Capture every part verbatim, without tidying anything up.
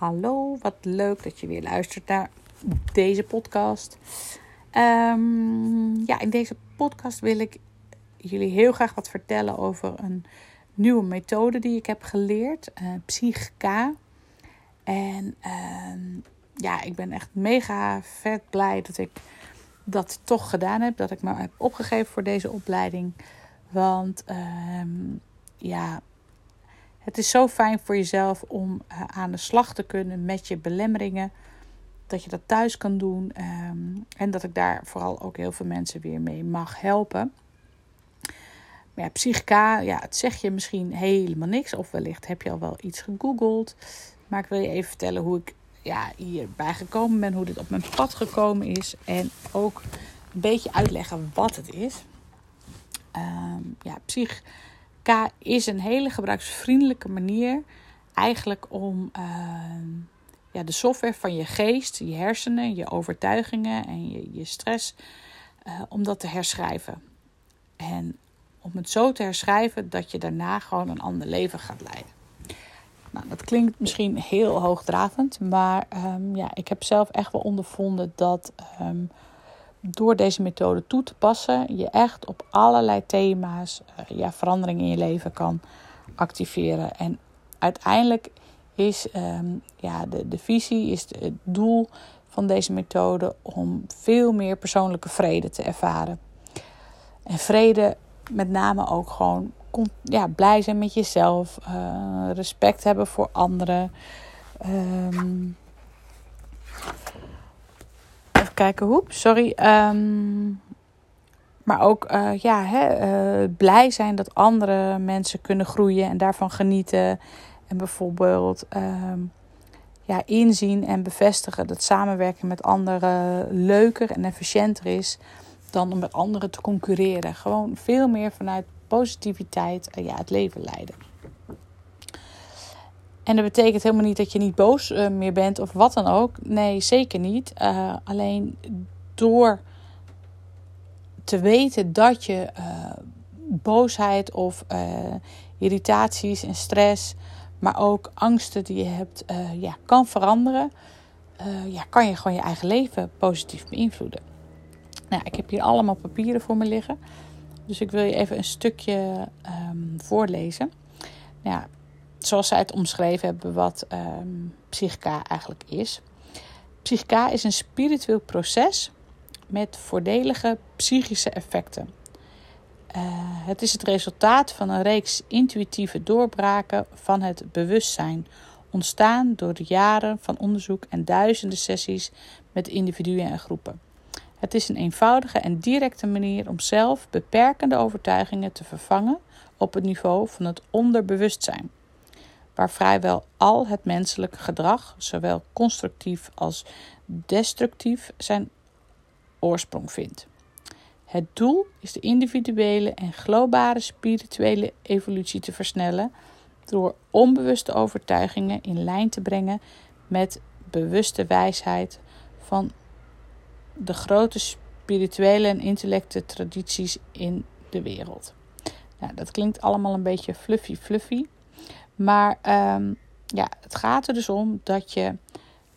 Hallo, wat leuk dat je weer luistert naar deze podcast. Um, ja, in deze podcast wil ik jullie heel graag wat vertellen over een nieuwe methode die ik heb geleerd. Uh, Psych-K. En uh, ja, ik ben echt mega vet blij dat ik dat toch gedaan heb. Dat ik me heb opgegeven voor deze opleiding. Want uh, ja... het is zo fijn voor jezelf om uh, aan de slag te kunnen met je belemmeringen. Dat je dat thuis kan doen. Um, en dat ik daar vooral ook heel veel mensen weer mee mag helpen. Maar ja, Psych-K, ja, het zegt je misschien helemaal niks. Of wellicht heb je al wel iets gegoogeld. Maar ik wil je even vertellen hoe ik ja, hierbij gekomen ben. Hoe dit op mijn pad gekomen is. En ook een beetje uitleggen wat het is. Um, ja, Psych... K is een hele gebruiksvriendelijke manier eigenlijk om uh, ja, de software van je geest, je hersenen, je overtuigingen en je, je stress, uh, om dat te herschrijven. En om het zo te herschrijven dat je daarna gewoon een ander leven gaat leiden. Nou, dat klinkt misschien heel hoogdravend, maar um, ja, ik heb zelf echt wel ondervonden dat Um, door deze methode toe te passen, je echt op allerlei thema's uh, ja, verandering in je leven kan activeren. En uiteindelijk is um, ja, de, de visie, is de, het doel van deze methode om veel meer persoonlijke vrede te ervaren. En vrede met name ook gewoon ja, blij zijn met jezelf, uh, respect hebben voor anderen. Um, Kijken, hoep, sorry. Um, maar ook uh, ja, hè, uh, blij zijn dat andere mensen kunnen groeien en daarvan genieten. En bijvoorbeeld um, ja, inzien en bevestigen dat samenwerken met anderen leuker en efficiënter is dan om met anderen te concurreren. Gewoon veel meer vanuit positiviteit uh, ja, het leven leiden. En dat betekent helemaal niet dat je niet boos uh, meer bent of wat dan ook. Nee, zeker niet. Uh, alleen door te weten dat je uh, boosheid of uh, irritaties en stress, maar ook angsten die je hebt, uh, ja, kan veranderen. Uh, ja, kan je gewoon je eigen leven positief beïnvloeden. Nou, ik heb hier allemaal papieren voor me liggen. Dus ik wil je even een stukje um, voorlezen. Ja. Zoals zij het omschreven hebben wat um, Psych-K eigenlijk is. Psych-K is een spiritueel proces met voordelige psychische effecten. Uh, het is het resultaat van een reeks intuïtieve doorbraken van het bewustzijn. Ontstaan door de jaren van onderzoek en duizenden sessies met individuen en groepen. Het is een eenvoudige en directe manier om zelf beperkende overtuigingen te vervangen op het niveau van het onderbewustzijn. Waar vrijwel al het menselijke gedrag, zowel constructief als destructief, zijn oorsprong vindt. Het doel is de individuele en globale spirituele evolutie te versnellen door onbewuste overtuigingen in lijn te brengen met bewuste wijsheid van de grote spirituele en intellectuele tradities in de wereld. Nou, dat klinkt allemaal een beetje fluffy fluffy. Maar um, ja, het gaat er dus om dat je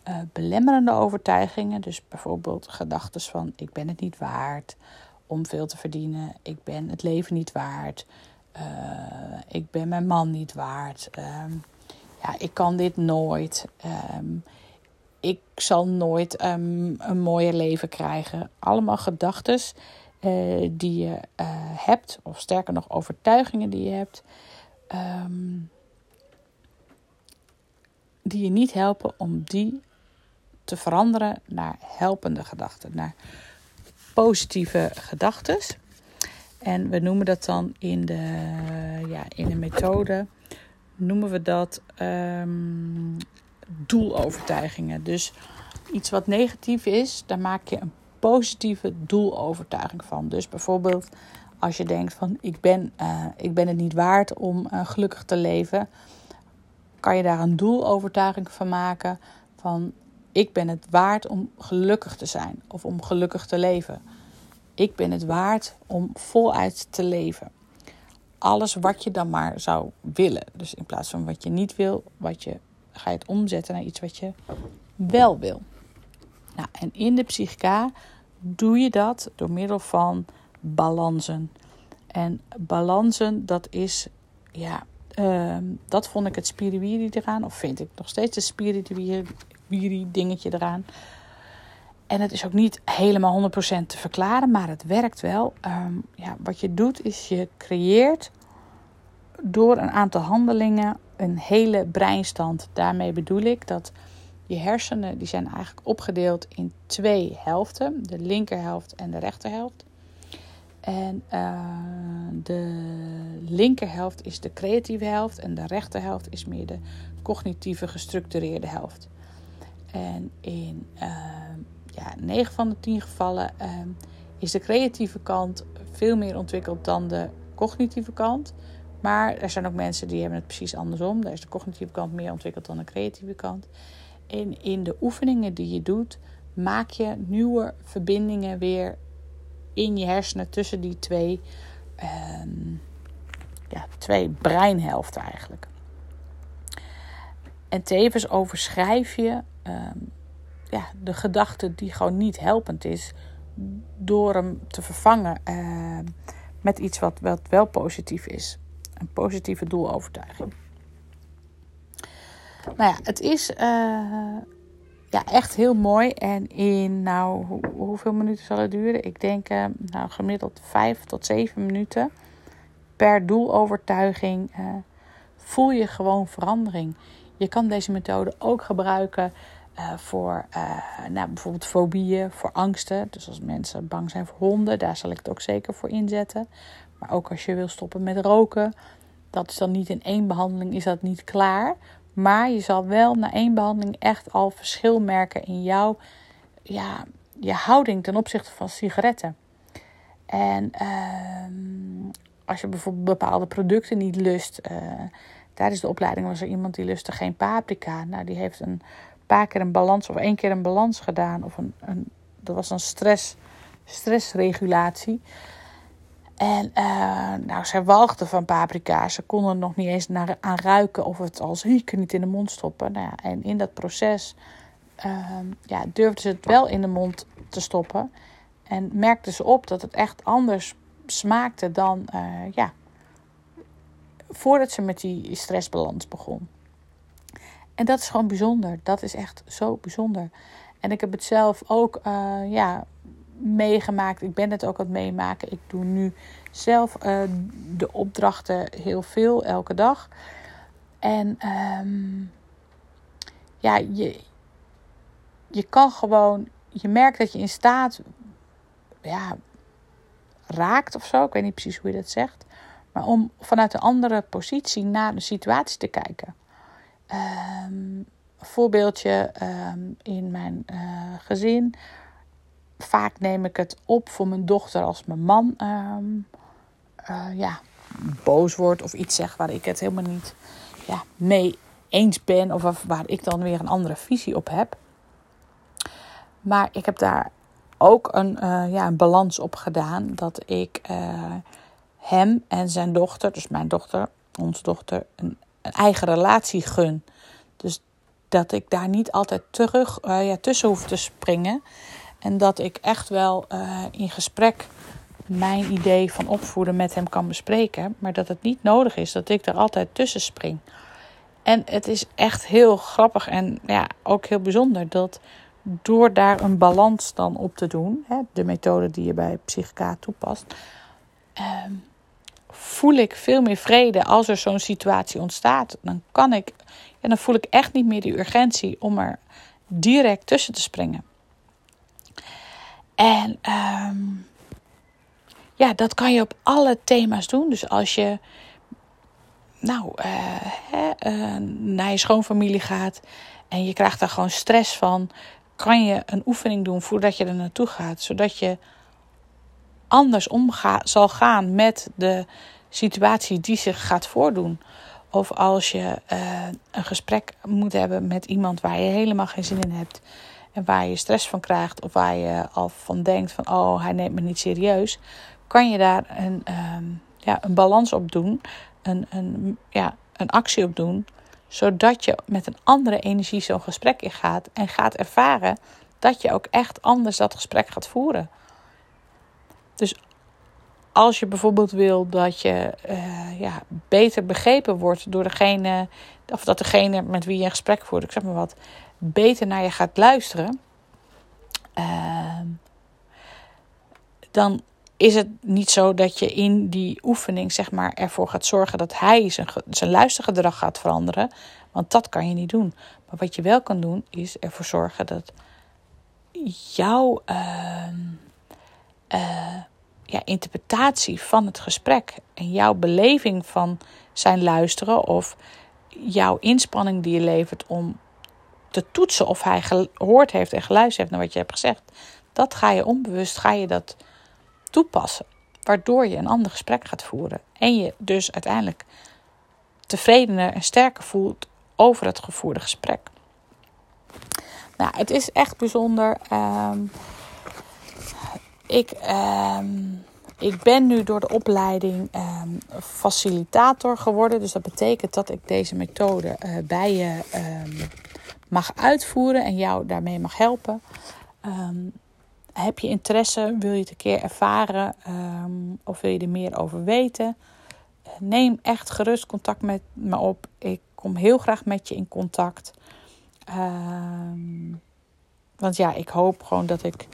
uh, belemmerende overtuigingen, dus bijvoorbeeld gedachten van ik ben het niet waard om veel te verdienen, ik ben het leven niet waard, uh, ik ben mijn man niet waard, um, ja, ik kan dit nooit, um, ik zal nooit um, een mooier leven krijgen. Allemaal gedachten uh, die je uh, hebt, of sterker nog overtuigingen die je hebt, Um, die je niet helpen om die te veranderen naar helpende gedachten, naar positieve gedachten. En we noemen dat dan in de, ja, in de methode, noemen we dat um, doelovertuigingen. Dus iets wat negatief is, daar maak je een positieve doelovertuiging van. Dus bijvoorbeeld als je denkt van ik ben, uh, ik ben het niet waard om uh, gelukkig te leven, kan je daar een doelovertuiging van maken van ik ben het waard om gelukkig te zijn of om gelukkig te leven. Ik ben het waard om voluit te leven. Alles wat je dan maar zou willen. Dus in plaats van wat je niet wil, wat je ga je het omzetten naar iets wat je wel wil. Nou, en in de Psych-K doe je dat door middel van balansen. En balansen, dat is, ja, uh, dat vond ik het spiriwiri eraan. Of vind ik nog steeds het spiriwiri dingetje eraan. En het is ook niet helemaal honderd procent te verklaren, maar het werkt wel. Um, ja, wat je doet is je creëert door een aantal handelingen een hele breinstand. Daarmee bedoel ik dat je hersenen, die zijn eigenlijk opgedeeld in twee helften. De linkerhelft en de rechterhelft. En uh, de linkerhelft is de creatieve helft en de rechterhelft is meer de cognitieve gestructureerde helft. En in uh, ja, negen van de tien gevallen uh, is de creatieve kant veel meer ontwikkeld dan de cognitieve kant. Maar er zijn ook mensen die hebben het precies andersom. Daar is de cognitieve kant meer ontwikkeld dan de creatieve kant. En in de oefeningen die je doet, maak je nieuwe verbindingen weer in je hersenen tussen die twee, um, ja, twee breinhelften eigenlijk. En tevens overschrijf je um, ja, de gedachte die gewoon niet helpend is, door hem te vervangen uh, met iets wat, wat wel positief is. Een positieve doelovertuiging. Nou ja, het is uh, ja, echt heel mooi. En in, nou, hoe, hoeveel minuten zal het duren? Ik denk uh, nou, gemiddeld vijf tot zeven minuten per doelovertuiging uh, voel je gewoon verandering. Je kan deze methode ook gebruiken uh, voor uh, nou, bijvoorbeeld fobieën, voor angsten. Dus als mensen bang zijn voor honden, daar zal ik het ook zeker voor inzetten. Maar ook als je wil stoppen met roken, dat is dan niet in één behandeling, is dat niet klaar. Maar je zal wel na één behandeling echt al verschil merken in jouw, ja, je houding ten opzichte van sigaretten. En uh, als je bijvoorbeeld bepaalde producten niet lust. Uh, tijdens de opleiding was er iemand die lustte geen paprika. Nou, die heeft een paar keer een balans of één keer een balans gedaan. Of een, een, dat was een stress, stressregulatie. En uh, nou, zij walgde van paprika. Ze konden er nog niet eens naar, aan ruiken of het als hieken niet in de mond stoppen. Nou ja, en in dat proces uh, ja, durfden ze het wel in de mond te stoppen. En merkten ze op dat het echt anders smaakte dan uh, ja, voordat ze met die stressbalans begon. En dat is gewoon bijzonder. Dat is echt zo bijzonder. En ik heb het zelf ook Uh, ja, meegemaakt. Ik ben het ook aan het meemaken. Ik doe nu zelf uh, de opdrachten heel veel, elke dag. En um, ja, je, je kan gewoon, je merkt dat je in staat, ja, raakt of zo. Ik weet niet precies hoe je dat zegt. Maar om vanuit een andere positie naar de situatie te kijken. Um, een voorbeeldje um, in mijn uh, gezin. Vaak neem ik het op voor mijn dochter als mijn man um, uh, ja, boos wordt of iets zegt waar ik het helemaal niet ja, mee eens ben. Of waar ik dan weer een andere visie op heb. Maar ik heb daar ook een, uh, ja, een balans op gedaan. Dat ik uh, hem en zijn dochter, dus mijn dochter, onze dochter, een, een eigen relatie gun. Dus dat ik daar niet altijd terug uh, ja, tussen hoef te springen. En dat ik echt wel uh, in gesprek mijn idee van opvoeden met hem kan bespreken. Maar dat het niet nodig is dat ik er altijd tussen spring. En het is echt heel grappig en ja, ook heel bijzonder dat door daar een balans dan op te doen, hè, de methode die je bij Psych-K toepast, uh, voel ik veel meer vrede als er zo'n situatie ontstaat. Dan kan ik, ja, dan voel ik echt niet meer die urgentie om er direct tussen te springen. En um, ja, dat kan je op alle thema's doen. Dus als je nou uh, he, uh, naar je schoonfamilie gaat en je krijgt daar gewoon stress van, kan je een oefening doen voordat je er naartoe gaat. Zodat je anders omga- zal gaan met de situatie die zich gaat voordoen. Of als je uh, een gesprek moet hebben met iemand waar je helemaal geen zin in hebt. En waar je stress van krijgt of waar je al van denkt van oh, hij neemt me niet serieus. Kan je daar een, um, ja, een balans op doen. Een, een, ja, een actie op doen. zodat je met een andere energie zo'n gesprek ingaat en gaat ervaren dat je ook echt anders dat gesprek gaat voeren. Dus als je bijvoorbeeld wil dat je uh, ja, beter begrepen wordt door degene, of dat degene met wie je een gesprek voert, ik zeg maar wat, beter naar je gaat luisteren, uh, dan is het niet zo dat je in die oefening zeg maar ervoor gaat zorgen dat hij zijn, zijn luistergedrag gaat veranderen, want dat kan je niet doen. Maar wat je wel kan doen is ervoor zorgen dat jouw uh, uh, ja, interpretatie van het gesprek en jouw beleving van zijn luisteren of jouw inspanning die je levert om te toetsen of hij gehoord heeft en geluisterd heeft naar wat je hebt gezegd, dat ga je onbewust, ga je dat toepassen, waardoor je een ander gesprek gaat voeren en je dus uiteindelijk tevredener en sterker voelt over het gevoerde gesprek. Nou, het is echt bijzonder. Um, ik, um, ik ben nu door de opleiding um, facilitator geworden, dus dat betekent dat ik deze methode uh, bij je um, mag uitvoeren en jou daarmee mag helpen. Um, Heb je interesse, wil je het een keer ervaren um, of wil je er meer over weten? Neem echt gerust contact met me op. Ik kom heel graag met je in contact. Um, want ja, ik hoop gewoon dat ik...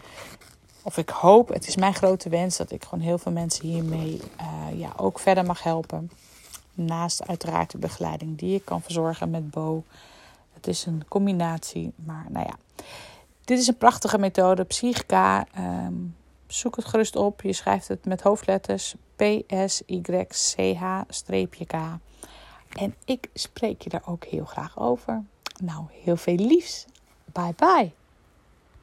Of ik hoop, het is mijn grote wens dat ik gewoon heel veel mensen hiermee uh, ja, ook verder mag helpen. Naast uiteraard de begeleiding die ik kan verzorgen met Bo. Het is een combinatie, maar nou ja... Dit is een prachtige methode, Psych-K. Um, zoek het gerust op. Je schrijft het met hoofdletters P S Y C H K. En ik spreek je daar ook heel graag over. Nou, heel veel liefs. Bye bye.